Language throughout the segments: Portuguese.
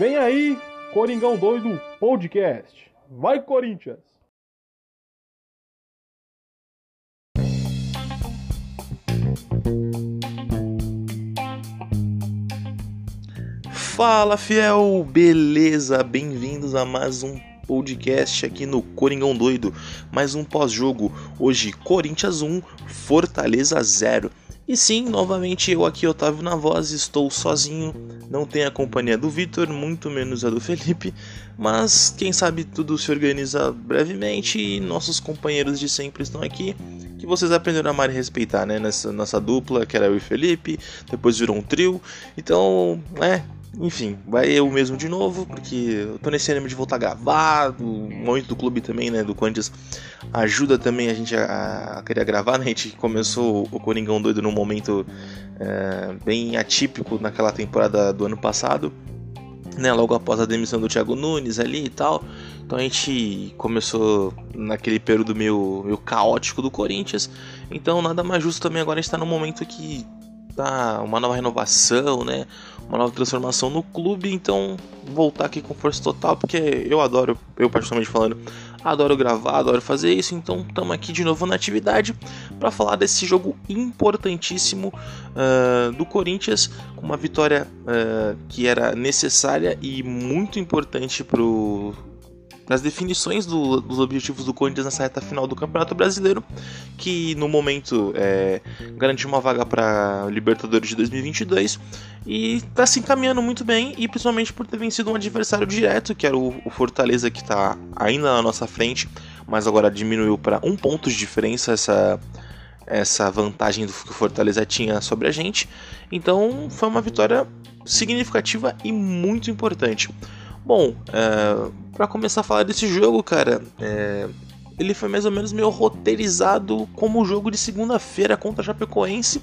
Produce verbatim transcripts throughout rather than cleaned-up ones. Vem aí, Coringão Doido Podcast. Vai, Corinthians! Fala, fiel! Beleza? Bem-vindos a mais um podcast aqui no Coringão Doido. Mais um pós-jogo. Hoje, Corinthians um, Fortaleza zero. E sim, novamente eu aqui, Otávio, na voz, estou sozinho, não tenho a companhia do Vitor, muito menos a do Felipe, mas quem sabe tudo se organiza brevemente e nossos companheiros de sempre estão aqui, que vocês aprenderam a amar e respeitar, né, nessa nossa dupla, que era eu e Felipe, depois virou um trio, então, é, enfim, vai eu mesmo de novo, porque eu tô nesse ânimo de voltar a gravar, o momento do clube também, né, do Corinthians ajuda também a gente a, a querer gravar, né, a gente começou o Coringão Doido num momento é, bem atípico naquela temporada do ano passado, né, logo após a demissão do Thiago Nunes ali e tal, então a gente começou naquele período meio, meio caótico do Corinthians, então nada mais justo também agora a gente tá num momento que tá uma nova renovação, né, uma nova transformação no clube, então voltar aqui com força total, porque eu adoro, eu particularmente falando, adoro gravar, adoro fazer isso, então estamos aqui de novo na atividade para falar desse jogo importantíssimo uh, do Corinthians, com uma vitória uh, que era necessária e muito importante pro nas definições do, dos objetivos do Corinthians nessa reta final do Campeonato Brasileiro, que no momento é, garantiu uma vaga para Libertadores de dois mil e vinte e dois, e está se encaminhando muito bem, e principalmente por ter vencido um adversário direto, que era o, o Fortaleza, que está ainda na nossa frente, mas agora diminuiu para um ponto de diferença essa, essa vantagem do, que o Fortaleza tinha sobre a gente, então foi uma vitória significativa e muito importante. Bom, é, para começar a falar desse jogo, cara, é, ele foi mais ou menos meio roteirizado como o jogo de segunda-feira contra a Chapecoense,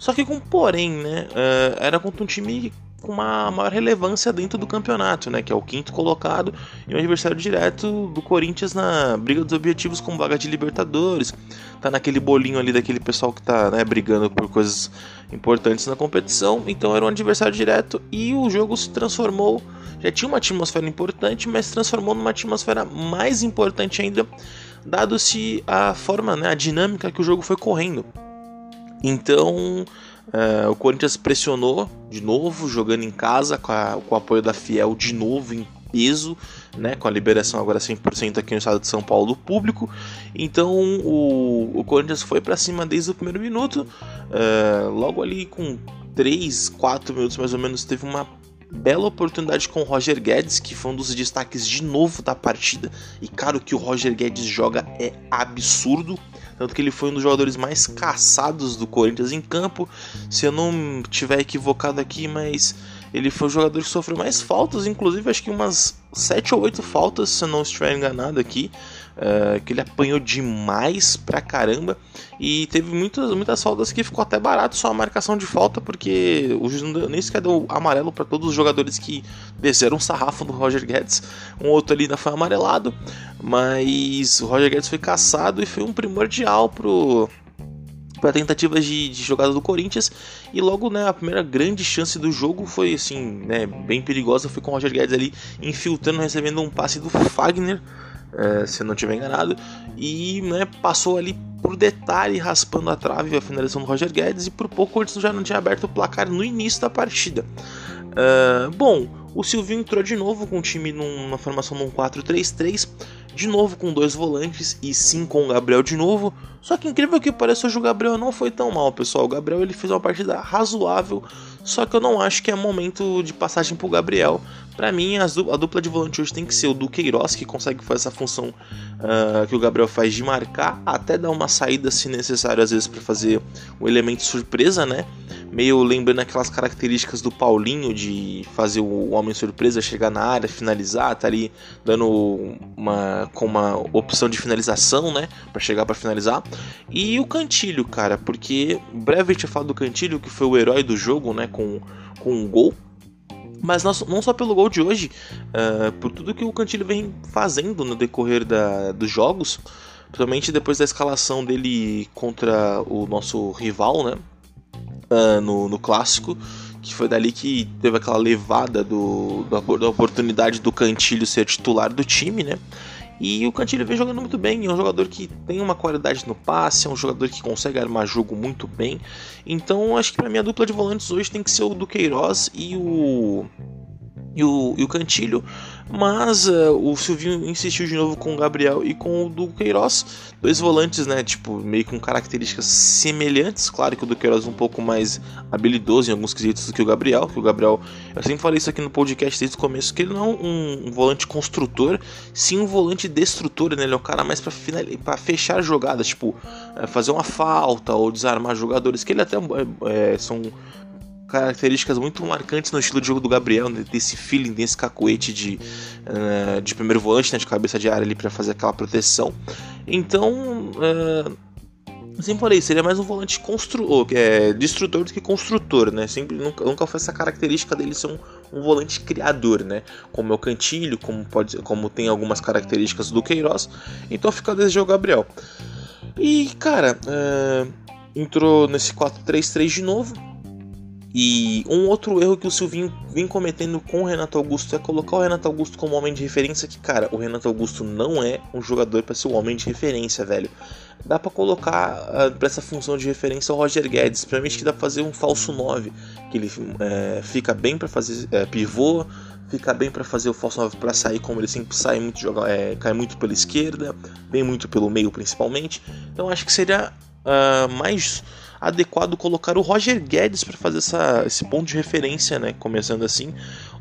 só que com porém, né, é, era contra um time com uma maior relevância dentro do campeonato, né, que é o quinto colocado e um adversário direto do Corinthians na briga dos objetivos com vaga de Libertadores, tá naquele bolinho ali daquele pessoal que tá, né, brigando por coisas importantes na competição, então era um adversário direto e o jogo se transformou, já tinha uma atmosfera importante, mas se transformou numa atmosfera mais importante ainda, dado-se a forma, né, a dinâmica que o jogo foi correndo. Então, uh, o Corinthians pressionou de novo, jogando em casa, com, a, com o apoio da Fiel de novo em peso, né, com a liberação agora cem por cento aqui no estado de São Paulo do público. Então o, o Corinthians foi para cima desde o primeiro minuto, uh, logo ali com três, quatro minutos mais ou menos, teve uma bela oportunidade com o Roger Guedes, que foi um dos destaques de novo da partida. E cara, o que o Roger Guedes joga é absurdo. Tanto que ele foi um dos jogadores mais caçados do Corinthians em campo. Se eu não estiver equivocado aqui, mas ele foi o jogador que sofreu mais faltas. Inclusive acho que umas sete ou oito faltas, se eu não estiver enganado aqui. Uh, que ele apanhou demais pra caramba, e teve muitas, muitas faltas que ficou até barato só a marcação de falta, porque o juiz não deu, nem sequer deu amarelo pra todos os jogadores que desceram um sarrafo do Roger Guedes, um outro ali ainda foi amarelado, mas o Roger Guedes foi caçado e foi um primordial pro... para tentativas de, de jogada do Corinthians, e logo, né, a primeira grande chance do jogo foi assim, né, bem perigosa, foi com o Roger Guedes ali infiltrando, recebendo um passe do Fagner, é, se eu não estiver enganado, e, né, passou ali por detalhe, raspando a trave a finalização do Roger Guedes, e por pouco o Corinthians já não tinha aberto o placar no início da partida. É, bom, o Silvio entrou de novo com o time numa formação num quatro três três, de novo com dois volantes e sim com o Gabriel de novo. Só que incrível que pareça, hoje o Gabriel não foi tão mal, pessoal. O Gabriel ele fez uma partida razoável, só que eu não acho que é momento de passagem pro Gabriel. Pra mim, a dupla de volante hoje tem que ser o Du Queiroz, que consegue fazer essa função uh, que o Gabriel faz de marcar, até dar uma saída se necessário, às vezes, para fazer um elemento surpresa, né? Meio lembrando aquelas características do Paulinho de fazer o homem surpresa, chegar na área, finalizar, tá ali dando uma, com uma opção de finalização, né? Pra chegar pra finalizar. E o Cantillo, cara, porque breve eu tinha falado do Cantillo, que foi o herói do jogo, né? Com, com um gol. Mas não só pelo gol de hoje, uh, por tudo que o Cantillo vem fazendo no decorrer da, dos jogos, principalmente depois da escalação dele contra o nosso rival, né? Uh, no, no clássico, que foi dali que teve aquela levada do, da, da oportunidade do Cantillo ser titular do time, né? E o Cantillo vem jogando muito bem, é um jogador que tem uma qualidade no passe, é um jogador que consegue armar jogo muito bem. Então acho que pra mim a dupla de volantes hoje tem que ser o Du Queiroz e o, e o, e o Cantillo. Mas uh, o Silvio insistiu de novo com o Gabriel e com o Du Queiroz, dois volantes, né, tipo, meio com características semelhantes. Claro que o Du Queiroz é um pouco mais habilidoso em alguns quesitos do que o Gabriel, que o Gabriel, eu sempre falei isso aqui no podcast desde o começo, que ele não é um, um volante construtor, sim um volante destrutor, né, ele é um cara mais pra, final, pra fechar jogadas, tipo, é, fazer uma falta ou desarmar jogadores, que ele até é, são... características muito marcantes no estilo de jogo do Gabriel, né? Desse feeling, desse cacoete de, uh, de primeiro volante, né? De cabeça de área ali para fazer aquela proteção. Então, uh, sempre falei, seria mais um volante constru- é, destrutor do que construtor, né? Sempre, nunca, nunca foi essa característica dele ser um, um volante criador, né? Como é o Cantillo, como, pode, como tem algumas características do Queiroz. Então fica desde o Gabriel. E, cara, uh, entrou nesse quatro três três de novo. E um outro erro que o Silvinho vem cometendo com o Renato Augusto é colocar o Renato Augusto como homem de referência, que, cara, o Renato Augusto não é um jogador para ser um homem de referência, velho. Dá para colocar uh, para essa função de referência o Roger Guedes, pra mim acho que dá pra fazer um falso nove, que ele é, fica bem para fazer é, pivô, fica bem para fazer o falso nove para sair, como ele sempre sai, muito joga, é, cai muito pela esquerda, vem muito pelo meio principalmente, então acho que seria uh, mais... adequado colocar o Roger Guedes para fazer essa, esse ponto de referência, né? Começando assim.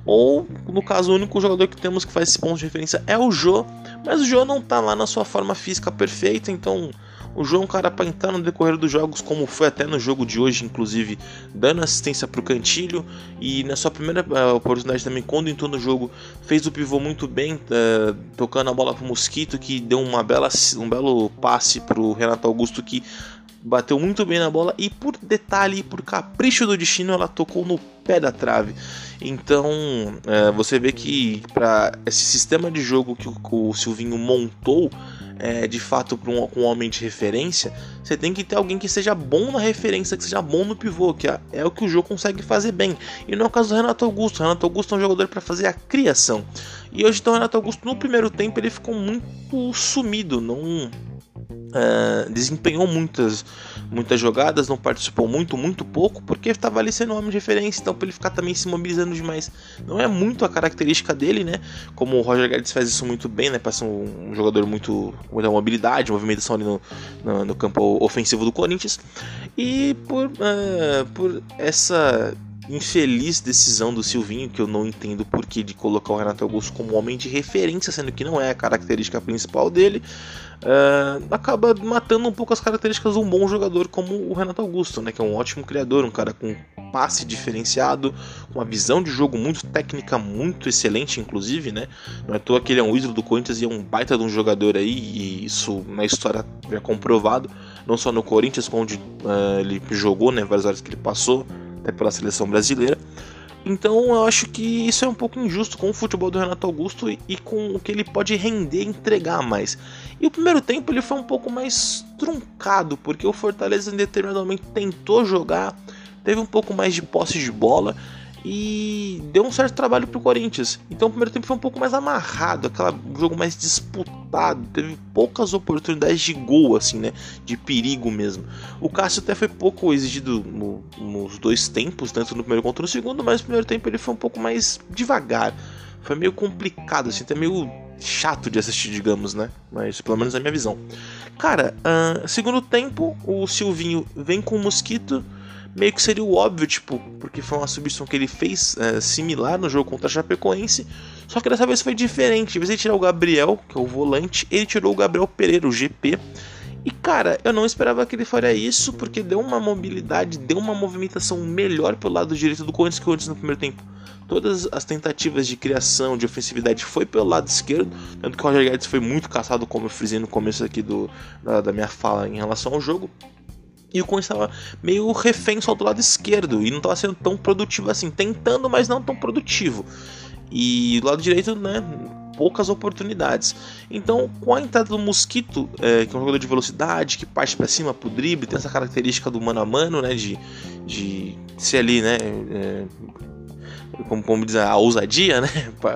Ou, no caso, o único jogador que temos que faz esse ponto de referência é o Jô. Mas o Jô não tá lá na sua forma física perfeita, então o Jô é um cara para entrar no decorrer dos jogos, como foi até no jogo de hoje, inclusive, dando assistência para o Cantillo. E na sua primeira oportunidade também, quando entrou no jogo, fez o pivô muito bem, uh, tocando a bola para o Mosquito, que deu uma bela, um belo passe para o Renato Augusto, que bateu muito bem na bola e por detalhe, por capricho do destino, ela tocou no pé da trave. Então é, você vê que para esse sistema de jogo que o, que o Silvinho montou, é, de fato para um, um homem de referência, você tem que ter alguém que seja bom na referência, que seja bom no pivô, que é, é o que o jogo consegue fazer bem. E não é o caso do Renato Augusto. O Renato Augusto é um jogador para fazer a criação. E hoje então o Renato Augusto no primeiro tempo ele ficou muito sumido, não... Uh, desempenhou muitas, muitas jogadas, não participou muito, muito pouco, porque estava ali sendo um homem de referência, então para ele ficar também se mobilizando demais não é muito a característica dele, né? Como o Roger Guedes faz isso muito bem, né? Passa um, um jogador muito, com muita mobilidade, movimentação ali no, no, no campo ofensivo do Corinthians. E por, uh, por essa infeliz decisão do Silvinho, que eu não entendo o porquê de colocar o Renato Augusto como homem de referência, sendo que não é a característica principal dele, uh, acaba matando um pouco as características de um bom jogador como o Renato Augusto, né, que é um ótimo criador, um cara com passe diferenciado, uma visão de jogo muito técnica, muito excelente, inclusive, né? Não é à toa que ele é um ídolo do Corinthians e é um baita de um jogador aí, e isso na história é comprovado, não só no Corinthians, onde uh, ele jogou, né, várias horas que ele passou, até pela seleção brasileira. Então eu acho que isso é um pouco injusto com o futebol do Renato Augusto e, e com o que ele pode render e entregar mais. E o primeiro tempo ele foi um pouco mais truncado, porque o Fortaleza em determinado momento tentou jogar, teve um pouco mais de posse de bola e deu um certo trabalho pro Corinthians. Então o primeiro tempo foi um pouco mais amarrado, aquele jogo mais disputado, teve poucas oportunidades de gol, assim, né, de perigo mesmo. O Cássio até foi pouco exigido no, nos dois tempos, tanto no primeiro quanto no segundo, mas o primeiro tempo ele foi um pouco mais devagar, foi meio complicado, assim, até meio chato de assistir, digamos, né, mas pelo menos na minha visão. Cara, uh, segundo tempo o Silvinho vem com o Mosquito, meio que seria o óbvio, tipo, porque foi uma substituição que ele fez é, similar no jogo contra a Chapecoense, só que dessa vez foi diferente. Em vez de tirar o Gabriel, que é o volante, ele tirou o Gabriel Pereira, o G P. E cara, eu não esperava que ele faria isso, porque deu uma mobilidade, deu uma movimentação melhor pelo lado direito do Corinthians que antes no primeiro tempo. Todas as tentativas de criação, de ofensividade, foi pelo lado esquerdo, tanto que o Roger Guedes foi muito caçado, como eu frisei no começo aqui do, da, da minha fala em relação ao jogo. E o Corinthians estava meio refém só do lado esquerdo e não estava sendo tão produtivo assim, tentando, mas não tão produtivo. E do lado direito, né, poucas oportunidades. Então, com a entrada do Mosquito, é, que é um jogador de velocidade, que parte para cima pro drible, tem essa característica do mano a mano, né, de, de ser ali, né, é, como, como diz, a ousadia, né,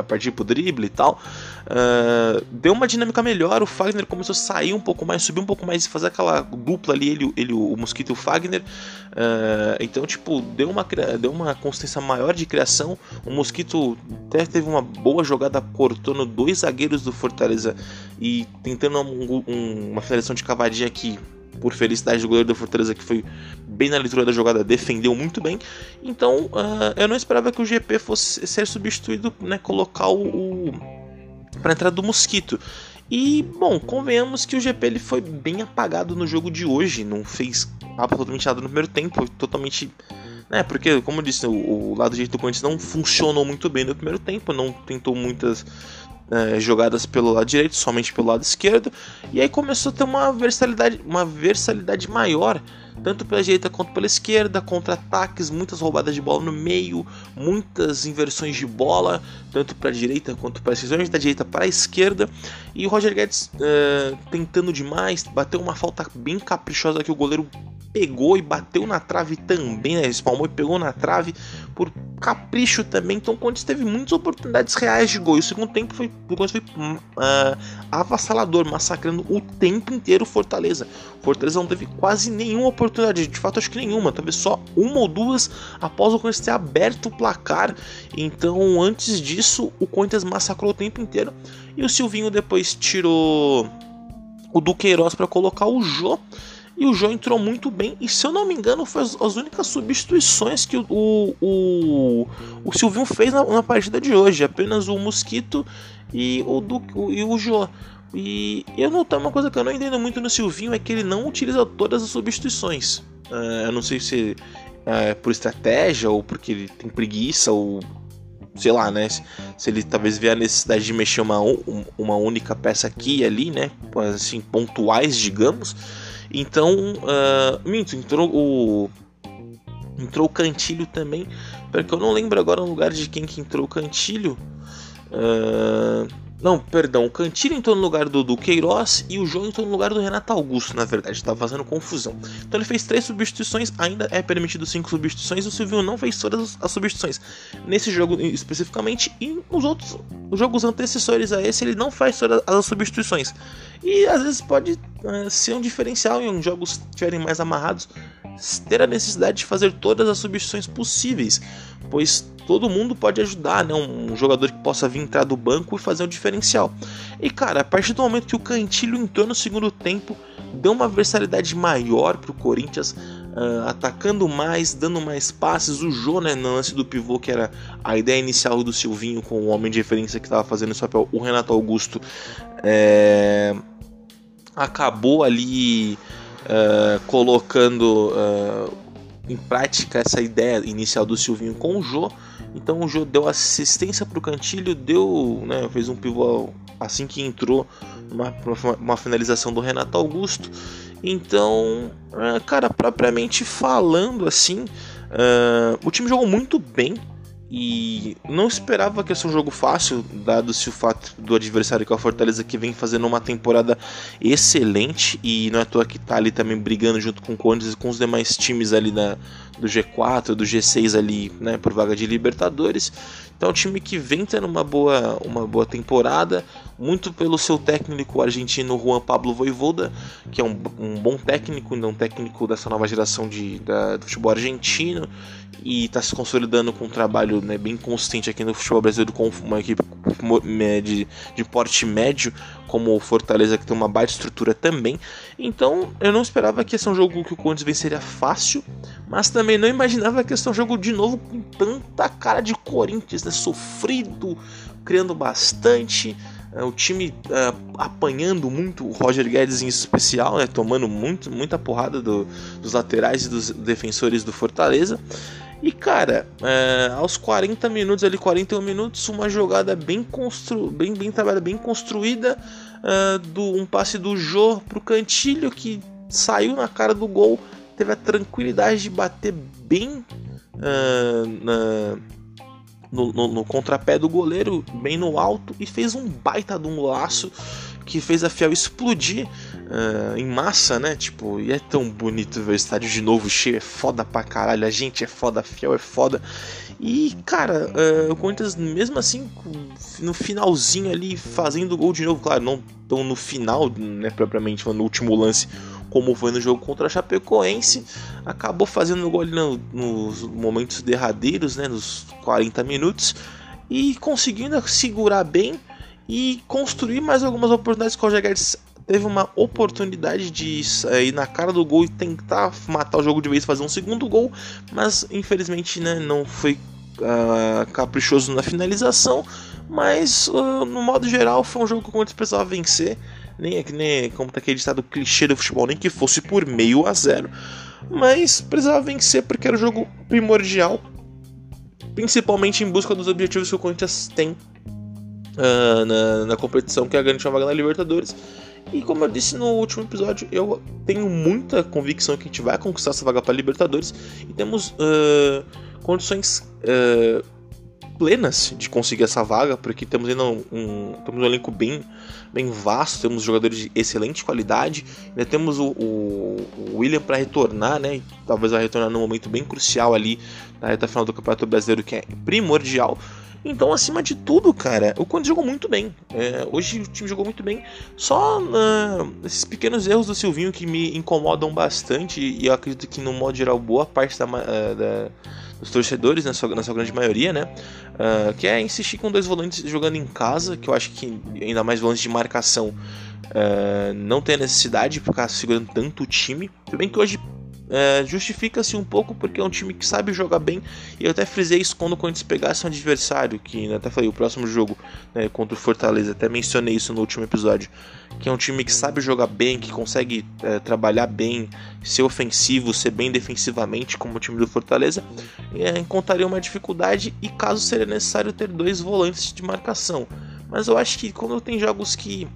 partir pro drible e tal, uh, deu uma dinâmica melhor. O Fagner começou a sair um pouco mais, subir um pouco mais e fazer aquela dupla ali, ele, ele o Mosquito e o Fagner, uh, então, tipo, deu uma, deu uma consistência maior de criação. O Mosquito até teve uma boa jogada cortando dois zagueiros do Fortaleza e tentando um, um, uma finalização de cavadinha aqui, por felicidade do goleiro da Fortaleza, que foi bem na leitura da jogada, defendeu muito bem. Então, uh, eu não esperava que o G P fosse ser substituído, né, colocar o, o para entrar do Mosquito. E, bom, convenhamos que o G P ele foi bem apagado no jogo de hoje, não fez absolutamente nada no primeiro tempo, totalmente... É, porque, como eu disse, o, o lado direito do Corinthians não funcionou muito bem no primeiro tempo, não tentou muitas é, jogadas pelo lado direito, somente pelo lado esquerdo, e aí começou a ter uma versatilidade, uma versatilidade maior, tanto pela direita quanto pela esquerda, contra-ataques, muitas roubadas de bola no meio, muitas inversões de bola, tanto para a direita quanto para a esquerda, da direita para a esquerda, e o Roger Guedes é, tentando demais, bateu uma falta bem caprichosa que o goleiro pegou e bateu na trave também, né? Espalmou e pegou na trave por capricho também. Então o Corinthians teve muitas oportunidades reais de gol. E o segundo tempo foi, o Corinthians foi uh, avassalador, massacrando o tempo inteiro o Fortaleza. O Fortaleza não teve quase nenhuma oportunidade, de fato acho que nenhuma, talvez só uma ou duas após o Corinthians ter aberto o placar. Então antes disso o Corinthians massacrou o tempo inteiro. E o Silvinho depois tirou o Du Queiroz para colocar o Jô. E o Jô entrou muito bem, e se eu não me engano, foi as, as únicas substituições que o, o, o, o Silvinho fez na, na partida de hoje. Apenas o Mosquito e o, do, o, e o Jô. E eu notar uma coisa que eu não entendo muito no Silvinho é que ele não utiliza todas as substituições. Uh, eu não sei se é uh, por estratégia, ou porque ele tem preguiça, ou... sei lá, né, se ele talvez vê a necessidade de mexer uma, uma única peça aqui e ali, né, assim, pontuais, digamos. Então, uh, minto, entrou o entrou o Cantilho também, porque eu não lembro agora o lugar de quem que entrou o Cantilho, uh, não, perdão, o Cantilho entrou no lugar do, do Queiroz e o Jô entrou no lugar do Renato Augusto, na verdade, estava fazendo confusão. Então ele fez três substituições, ainda é permitido cinco substituições, o Silvio não fez todas as substituições, nesse jogo especificamente, e nos outros os jogos antecessores a esse ele não faz todas as substituições. E às vezes pode uh, ser um diferencial em jogos que estiverem mais amarrados, ter a necessidade de fazer todas as substituições possíveis, pois todo mundo pode ajudar, né? Um jogador que possa vir entrar do banco e fazer o diferencial. E cara, a partir do momento que o Cantilho entrou no segundo tempo, deu uma versatilidade maior para o Corinthians, uh, atacando mais, dando mais passes. O Jô, né, no lance do pivô, que era a ideia inicial do Silvinho, com o homem de referência que estava fazendo esse papel, o Renato Augusto, é... acabou ali uh, colocando... Uh... em prática essa ideia inicial do Silvinho com o Jô. Então o Jô deu assistência para o Cantilho, deu, né, fez um pivô assim que entrou, uma, uma finalização do Renato Augusto. Então, cara, propriamente falando assim, uh, o time jogou muito bem e não esperava que ia ser um jogo fácil, dado-se o fato do adversário que é o Fortaleza, que vem fazendo uma temporada excelente, e não é à toa que tá ali também brigando junto com o Corinthians e com os demais times ali na, do G quatro, do G seis ali, né, por vaga de Libertadores. Então é um time que vem tendo uma boa, uma boa temporada, muito pelo seu técnico argentino Juan Pablo Vojvoda, que é um, um bom técnico, um técnico dessa nova geração de, da, do futebol argentino, e está se consolidando com um trabalho, né, bem consistente aqui no futebol brasileiro, com uma equipe de, de porte médio, como o Fortaleza, que tem uma baita estrutura também. Então eu não esperava que esse é um jogo que o Corinthians venceria fácil, mas também não imaginava que esse é um jogo de novo com tanta cara de Corinthians, né, sofrido, criando bastante, o time uh, apanhando muito, o Roger Guedes em especial, né, tomando muito, muita porrada do, dos laterais e dos defensores do Fortaleza. E cara, uh, aos quarenta minutos, ali quarenta e um minutos, uma jogada bem construída, bem, bem trabalhada, bem construída, uh, do, um passe do Jô pro Cantilho, que saiu na cara do gol, teve a tranquilidade de bater bem uh, na... no, no, no contrapé do goleiro, bem no alto, e fez um baita de um golaço que fez a Fiel explodir uh, em massa, né? Tipo, e é tão bonito ver o estádio de novo cheio, é foda pra caralho, a gente é foda, a Fiel é foda. E, cara, uh, o Corinthians, mesmo assim, no finalzinho ali, fazendo gol de novo, claro, não tão no final, né, propriamente, no último lance, como foi no jogo contra a Chapecoense, acabou fazendo o gol ali no, nos momentos derradeiros, né, nos quarenta minutos, e conseguindo segurar bem e construir mais algumas oportunidades. O Roger Guedes teve uma oportunidade de ir na cara do gol e tentar matar o jogo de vez, fazer um segundo gol, mas infelizmente, né, não foi uh, caprichoso na finalização. Mas uh, no modo geral foi um jogo que o Corinthians precisava vencer, nem, nem como tá aquele estado clichê do futebol, nem que fosse por meio a zero, mas precisava vencer porque era o jogo primordial, principalmente em busca dos objetivos que o Corinthians tem Uh, na, na competição, que é a grande vaga na Libertadores. E como eu disse no último episódio, eu tenho muita convicção que a gente vai conquistar essa vaga para a Libertadores, e temos uh, condições uh, plenas de conseguir essa vaga, porque temos ainda um, um, temos um elenco bem, bem vasto, temos jogadores de excelente qualidade, ainda temos o, o, o William para retornar, né? E talvez vai retornar num momento bem crucial ali na reta final do Campeonato Brasileiro, que é primordial. Então, acima de tudo, cara, o Corinthians jogou muito bem. É, hoje o time jogou muito bem. Só uh, esses pequenos erros do Silvinho que me incomodam bastante. E eu acredito que, no modo geral, boa parte da, uh, da, dos torcedores, na sua, na sua grande maioria, né? Uh, que é insistir com dois volantes jogando em casa. Que eu acho que, ainda mais volantes de marcação, uh, não tem a necessidade de ficar segurando tanto o time. Se bem que hoje... Uh, justifica-se um pouco porque é um time que sabe jogar bem, e eu até frisei isso quando o Corinthians pegasse um adversário, que, né, até falei, o próximo jogo, né, contra o Fortaleza, até mencionei isso no último episódio, que é um time que sabe jogar bem, que consegue uh, trabalhar bem, ser ofensivo, ser bem defensivamente, como o time do Fortaleza, uh, encontraria uma dificuldade, e caso seria necessário ter dois volantes de marcação. Mas eu acho que quando tem jogos que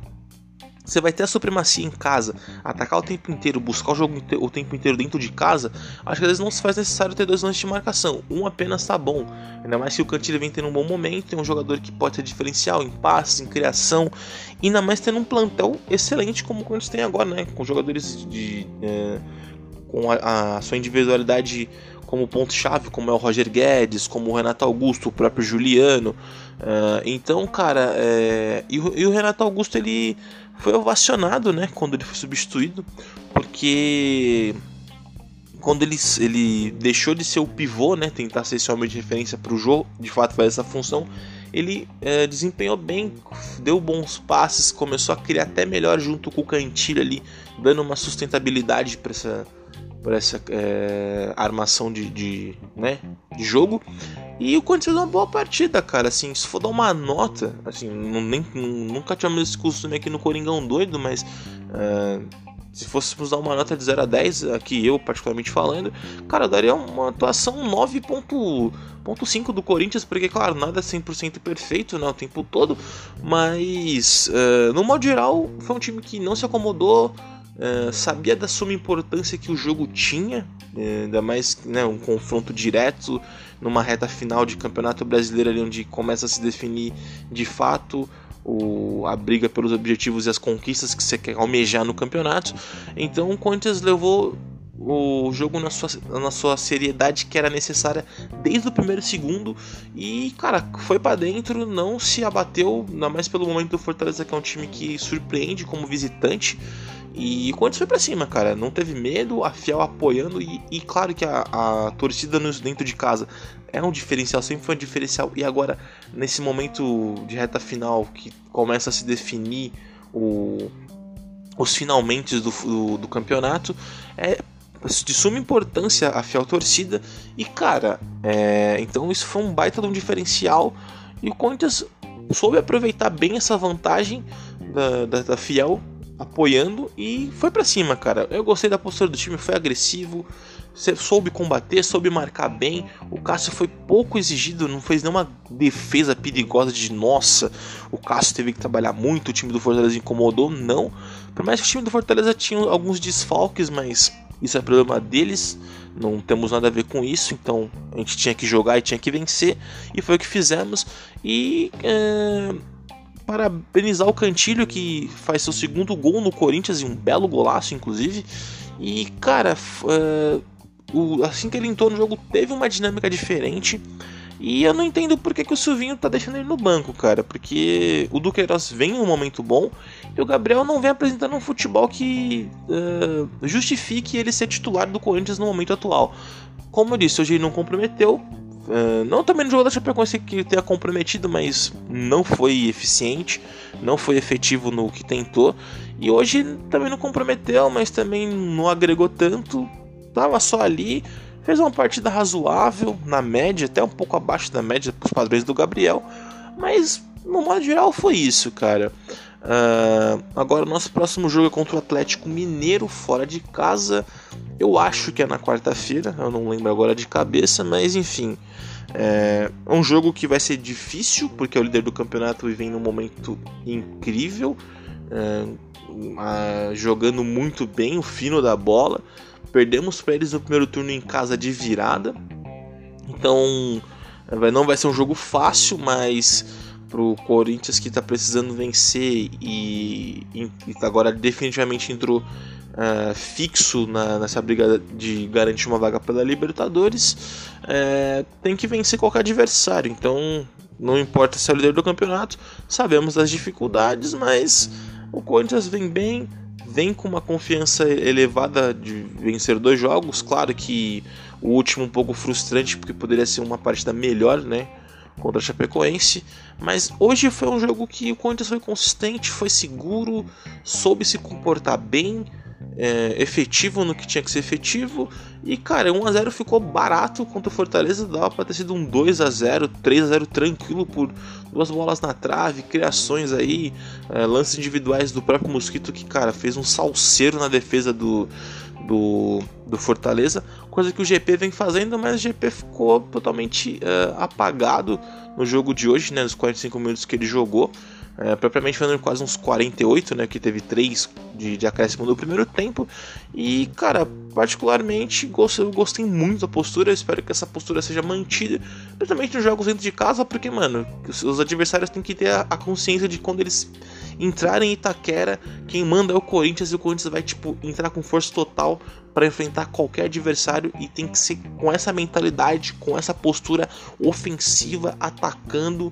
você vai ter a supremacia em casa, atacar o tempo inteiro, buscar o jogo o tempo inteiro dentro de casa, acho que às vezes não se faz necessário ter dois lances de marcação, um apenas tá bom. Ainda mais que o Cantillo vem tendo um bom momento, é um jogador que pode ser diferencial em passes, em criação, e ainda mais tendo um plantel excelente como o Corinthians tem agora, né? Com jogadores de, é, com a, a sua individualidade como ponto-chave, como é o Roger Guedes, como o Renato Augusto, o próprio Giuliano. Uh, então, cara, é, e, e o Renato Augusto, ele... foi ovacionado, né, quando ele foi substituído, porque quando ele, ele deixou de ser o pivô, né, tentar ser esse homem de referência para o Jô, de fato fazer essa função, ele é, desempenhou bem, deu bons passes, começou a criar até melhor junto com o Cantilho ali, dando uma sustentabilidade para essa, pra essa é, armação de, de, né, de jogo. E o Corinthians fez uma boa partida, cara, assim, se for dar uma nota, assim, não, nem, nunca tivemos esse costume aqui no Coringão Doido, mas uh, se fôssemos dar uma nota de zero a dez, aqui eu particularmente falando, cara, eu daria uma atuação nove ponto cinco do Corinthians, porque, claro, nada é cem por cento perfeito, né, o tempo todo, mas, uh, no modo geral, foi um time que não se acomodou, Uh, sabia da suma importância que o jogo tinha, uh, ainda mais, né, um confronto direto numa reta final de Campeonato Brasileiro ali, onde começa a se definir de fato o, a briga pelos objetivos e as conquistas que você quer almejar no campeonato. Então o Corinthians levou o jogo na sua, na sua seriedade que era necessária desde o primeiro segundo, e, cara, foi pra dentro, não se abateu, ainda mais pelo momento do Fortaleza, que é um time que surpreende como visitante. E o Corinthians foi pra cima, cara, não teve medo, a Fiel apoiando, e, e claro que a, a torcida dentro de casa é um diferencial, sempre foi um diferencial, e agora, nesse momento de reta final, que começa a se definir o, os finalmente do, do, do campeonato, é de suma importância a Fiel torcida, e, cara, é, então isso foi um baita de um diferencial, e o Corinthians soube aproveitar bem essa vantagem da, da, da Fiel, apoiando, e foi pra cima, cara. Eu gostei da postura do time, foi agressivo, soube combater, soube marcar bem. O Cássio foi pouco exigido, não fez nenhuma defesa perigosa de nossa, o Cássio teve que trabalhar muito, o time do Fortaleza incomodou, não. Por mais que o time do Fortaleza tinha alguns desfalques, mas isso é problema deles, não temos nada a ver com isso. Então a gente tinha que jogar e tinha que vencer, e foi o que fizemos. E é, parabenizar o Cantillo, que faz seu segundo gol no Corinthians, e um belo golaço inclusive. E cara, é, o, assim que ele entrou no jogo teve uma dinâmica diferente. E eu não entendo porque que o Silvinho tá deixando ele no banco, cara. Porque o Du Queiroz vem em um momento bom e o Gabriel não vem apresentando um futebol que uh, justifique ele ser titular do Corinthians no momento atual. Como eu disse, hoje ele não comprometeu. Uh, não também no jogo da Chapecoense que ele tenha comprometido, mas não foi eficiente, não foi efetivo no que tentou. E hoje também não comprometeu, mas também não agregou tanto. Tava só ali... Fez uma partida razoável, na média, até um pouco abaixo da média para os padrões do Gabriel. Mas, no modo geral, foi isso, cara. Uh, agora, nosso próximo jogo é contra o Atlético Mineiro, fora de casa. Eu acho que é na quarta-feira, eu não lembro agora de cabeça, mas enfim. É um jogo que vai ser difícil, porque é o líder do campeonato e vem num momento incrível. Uh, uh, jogando muito bem, o fino da bola. Perdemos para eles no primeiro turno em casa de virada. Então não vai ser um jogo fácil, mas para o Corinthians, que está precisando vencer e, e agora definitivamente entrou uh, fixo na, nessa briga de garantir uma vaga pela Libertadores, uh, tem que vencer qualquer adversário. Então não importa se é o líder do campeonato, sabemos das dificuldades, mas o Corinthians vem bem. Vem com uma confiança elevada de vencer dois jogos. Claro que o último um pouco frustrante, porque poderia ser uma partida melhor, né, contra a Chapecoense. Mas hoje foi um jogo que o Corinthians foi consistente, foi seguro, soube se comportar bem, é, efetivo no que tinha que ser efetivo. E cara, um a zero ficou barato contra o Fortaleza. Dava para ter sido um dois a zero, três a zero tranquilo, por duas bolas na trave, criações aí, é, lances individuais do próprio Mosquito, que cara, fez um salseiro na defesa do, do, do Fortaleza, coisa que o G P vem fazendo, mas o G P ficou totalmente é, apagado no jogo de hoje, né, nos quarenta e cinco minutos que ele jogou. É, propriamente falando, quase uns quarenta e oito, né, que teve três de, de acréscimo no primeiro tempo. E cara, particularmente gostei, eu gostei muito da postura. Eu espero que essa postura seja mantida, principalmente nos jogos dentro de casa, porque mano, os, os adversários têm que ter a, a consciência de quando eles entrarem em Itaquera, quem manda é o Corinthians, e o Corinthians vai tipo entrar com força total para enfrentar qualquer adversário, e tem que ser com essa mentalidade, com essa postura ofensiva, atacando,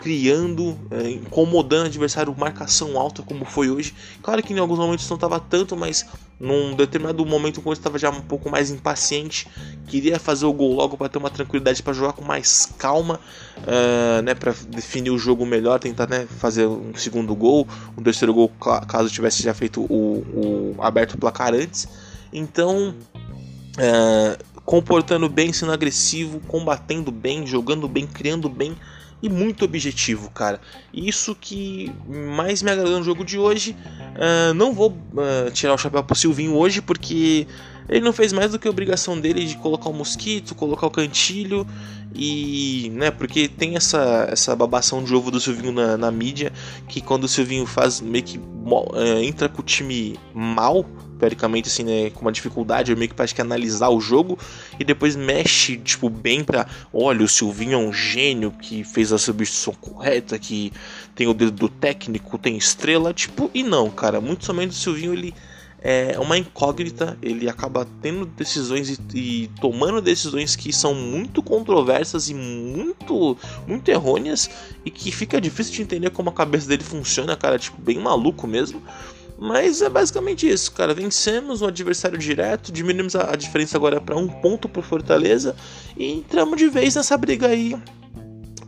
criando, é, incomodando o adversário, marcação alta como foi hoje. Claro que em alguns momentos não estava tanto, mas num determinado momento o Corinthians estava já um pouco mais impaciente, queria fazer o gol logo para ter uma tranquilidade, para jogar com mais calma, uh, né, para definir o jogo melhor, tentar, né, fazer um segundo gol, um terceiro gol caso tivesse já feito o, o aberto o placar antes. Então uh, comportando bem, sendo agressivo, combatendo bem, jogando bem, criando bem e muito objetivo, cara. Isso que mais me agradou no jogo de hoje. Uh, não vou uh, tirar o chapéu pro Silvinho hoje, porque ele não fez mais do que a obrigação dele de colocar o Mosquito, colocar o Cantillo. E, né, porque tem essa, essa babação de ovo do Silvinho na, na mídia, que quando o Silvinho faz, meio que uh, entra com o time mal, teoricamente assim, né, com uma dificuldade, meio que parece que analisar o jogo, e depois mexe, tipo, bem pra, olha, o Silvinho é um gênio, que fez a substituição correta, que tem o dedo do técnico, tem estrela, tipo, e não, cara, muito somente o Silvinho, ele é uma incógnita, ele acaba tendo decisões e, e tomando decisões que são muito controversas e muito, muito errôneas, e que fica difícil de entender como a cabeça dele funciona, cara, tipo, bem maluco mesmo. Mas é basicamente isso, cara. Vencemos um adversário direto, diminuímos a diferença agora para um ponto pro Fortaleza, e entramos de vez nessa briga aí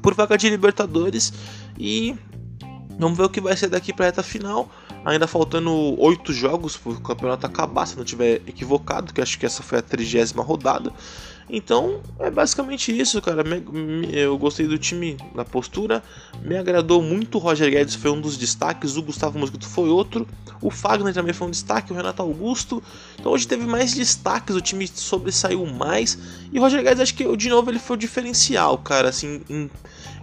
por vaga de Libertadores. E vamos ver o que vai ser daqui para a reta final. Ainda faltando oito jogos pro campeonato acabar, se não tiver equivocado, que acho que essa foi a trigésima rodada. Então é basicamente isso, cara. Eu gostei do time na postura, me agradou muito. O Roger Guedes foi um dos destaques, o Gustavo Mosquito foi outro, o Fagner também foi um destaque, o Renato Augusto. Então hoje teve mais destaques, o time sobressaiu mais. E o Roger Guedes, acho que de novo ele foi o diferencial, cara. Assim, em...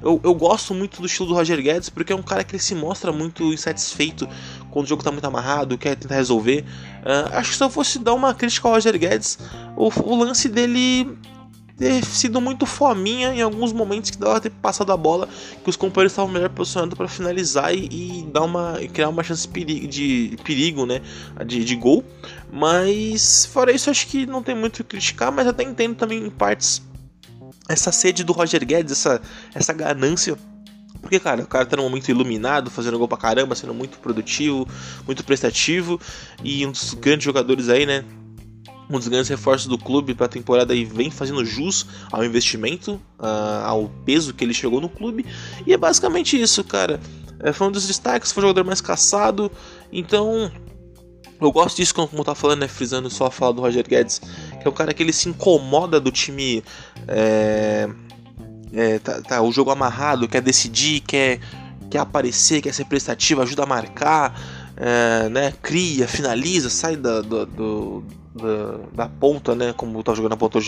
eu, eu gosto muito do estilo do Roger Guedes, porque é um cara que ele se mostra muito insatisfeito quando o jogo tá muito amarrado, quer tentar resolver. Uh, acho que se eu fosse dar uma crítica ao Roger Guedes, o, o lance dele ter sido muito fominha em alguns momentos, que dava ter passado a bola, que os companheiros estavam melhor posicionados para finalizar e, e dar uma, criar uma chance peri- de perigo, né, de, de gol. Mas fora isso, acho que não tem muito o que criticar, mas até entendo também em partes essa sede do Roger Guedes, essa, essa ganância. Porque, cara, o cara tá num momento iluminado, fazendo gol pra caramba, sendo muito produtivo, muito prestativo. E um dos grandes jogadores aí, né? Um dos grandes reforços do clube pra temporada aí, vem fazendo jus ao investimento, uh, ao peso que ele chegou no clube. E é basicamente isso, cara. É, foi um dos destaques, foi o jogador mais caçado. Então, eu gosto disso, como eu tava falando, né? Frisando só a fala do Roger Guedes, que é o cara que ele se incomoda do time... É... É, tá, tá, o jogo amarrado, quer decidir, quer, quer aparecer, quer ser prestativo, ajuda a marcar, é, né, cria, finaliza, sai da, do, do, da, da ponta, né, como tá jogando na ponta,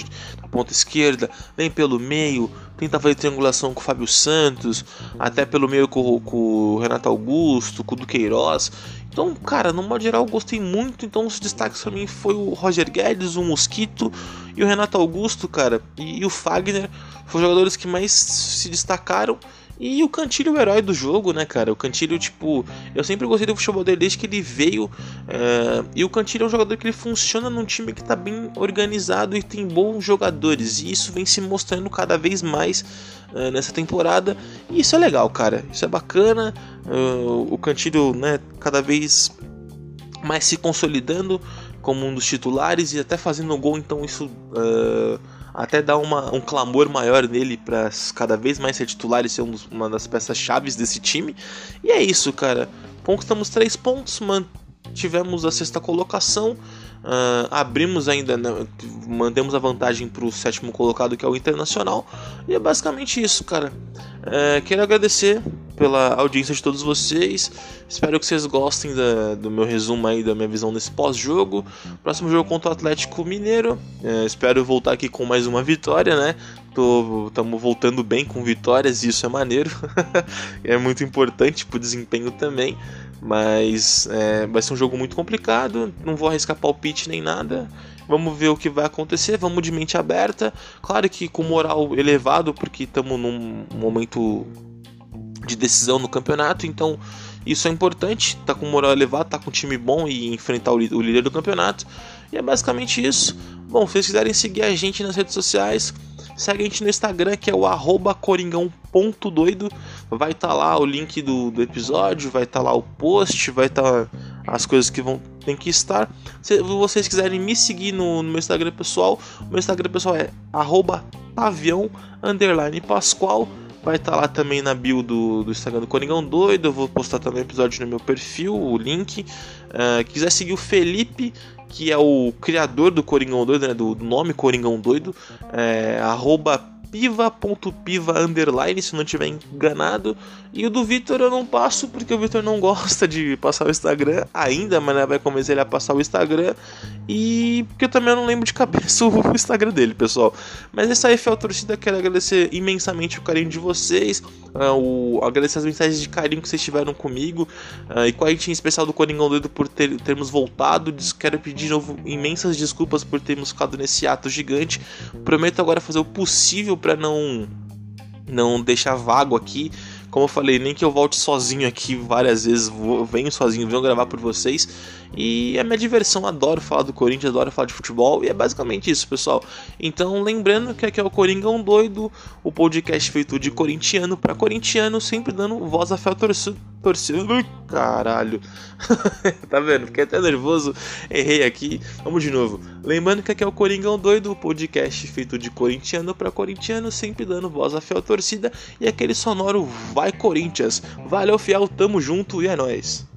na ponta esquerda, vem pelo meio, tenta fazer triangulação com o Fábio Santos, até pelo meio com, com o Renato Augusto, com o Du Queiroz. Então, cara, no modo geral eu gostei muito. Então os destaques pra mim foi o Roger Guedes, o Mosquito e o Renato Augusto, cara, e, e o Fagner. Foram jogadores que mais se destacaram. E o Cantillo, o herói do jogo, né, cara? O Cantillo, tipo... eu sempre gostei do futebol dele desde que ele veio. Uh, e o Cantillo é um jogador que ele funciona num time que tá bem organizado e tem bons jogadores. E isso vem se mostrando cada vez mais uh, nessa temporada. E isso é legal, cara. Isso é bacana. Uh, o Cantillo, né, cada vez mais se consolidando como um dos titulares. E até fazendo gol, então isso... Uh, até dá uma, um clamor maior nele para cada vez mais ser titular e ser um, uma das peças-chave desse time. E é isso, cara. Conquistamos três pontos, mantivemos a sexta colocação, uh, abrimos ainda, né, mantemos a vantagem para o sétimo colocado, que é o Internacional. E é basicamente isso, cara. Uh, quero agradecer pela audiência de todos vocês. Espero que vocês gostem da, do meu resumo aí, da minha visão nesse pós-jogo. Próximo jogo contra o Atlético Mineiro. É, espero voltar aqui com mais uma vitória, né? Estamos voltando bem com vitórias e isso é maneiro. É muito importante pro desempenho também. Mas é, vai ser um jogo muito complicado. Não vou arriscar palpite nem nada. Vamos ver o que vai acontecer, vamos de mente aberta. Claro que com moral elevado, porque estamos num momento... de decisão no campeonato, então isso é importante, tá com moral elevado, tá com um time bom e enfrentar o líder do campeonato. E é basicamente isso. Bom, se vocês quiserem seguir a gente nas redes sociais, segue a gente no Instagram, que é o arroba coringão ponto doido. Vai estar tá lá o link do, do episódio, vai estar tá lá o post, vai estar tá as coisas que vão tem que estar. Se vocês quiserem me seguir no, no meu Instagram pessoal, o meu Instagram pessoal é arroba pavião underline pascoal. Vai estar lá também na bio do, do Instagram do Coringão Doido. Eu vou postar também o episódio no meu perfil, o link. Uh, quiser seguir o Felipe, que é o criador do Coringão Doido, né, do, do nome Coringão Doido, é, arroba piva.piva underline, se não tiver enganado. E o do Vitor eu não passo, porque o Vitor não gosta de passar o Instagram ainda, mas vai convencer ele a passar o Instagram. E porque eu também não lembro de cabeça o Instagram dele, pessoal. Mas essa aí, fiel torcida, quero agradecer imensamente o carinho de vocês, uh, o... agradecer as mensagens de carinho que vocês tiveram comigo, uh, e com a gente em especial do Coringão Doido por ter... termos voltado. Quero pedir de novo imensas desculpas por termos ficado nesse ato gigante. Prometo agora fazer o possível para não, não deixar vago aqui. Como eu falei, nem que eu volte sozinho aqui várias vezes, vou, venho sozinho, venho gravar por vocês. E é minha diversão, adoro falar do Corinthians, adoro falar de futebol. E é basicamente isso, pessoal. Então, lembrando que aqui é o Coringão Doido, o podcast feito de corintiano para corintiano, sempre dando voz à fé torcida. Torcida, caralho. Tá vendo? Fiquei até nervoso. Errei aqui. Vamos de novo. Lembrando que aqui é o Coringão Doido, o podcast feito de corintiano para corintiano, sempre dando voz à fiel torcida e aquele sonoro vai Corinthians. Valeu, fiel, tamo junto e é nóis.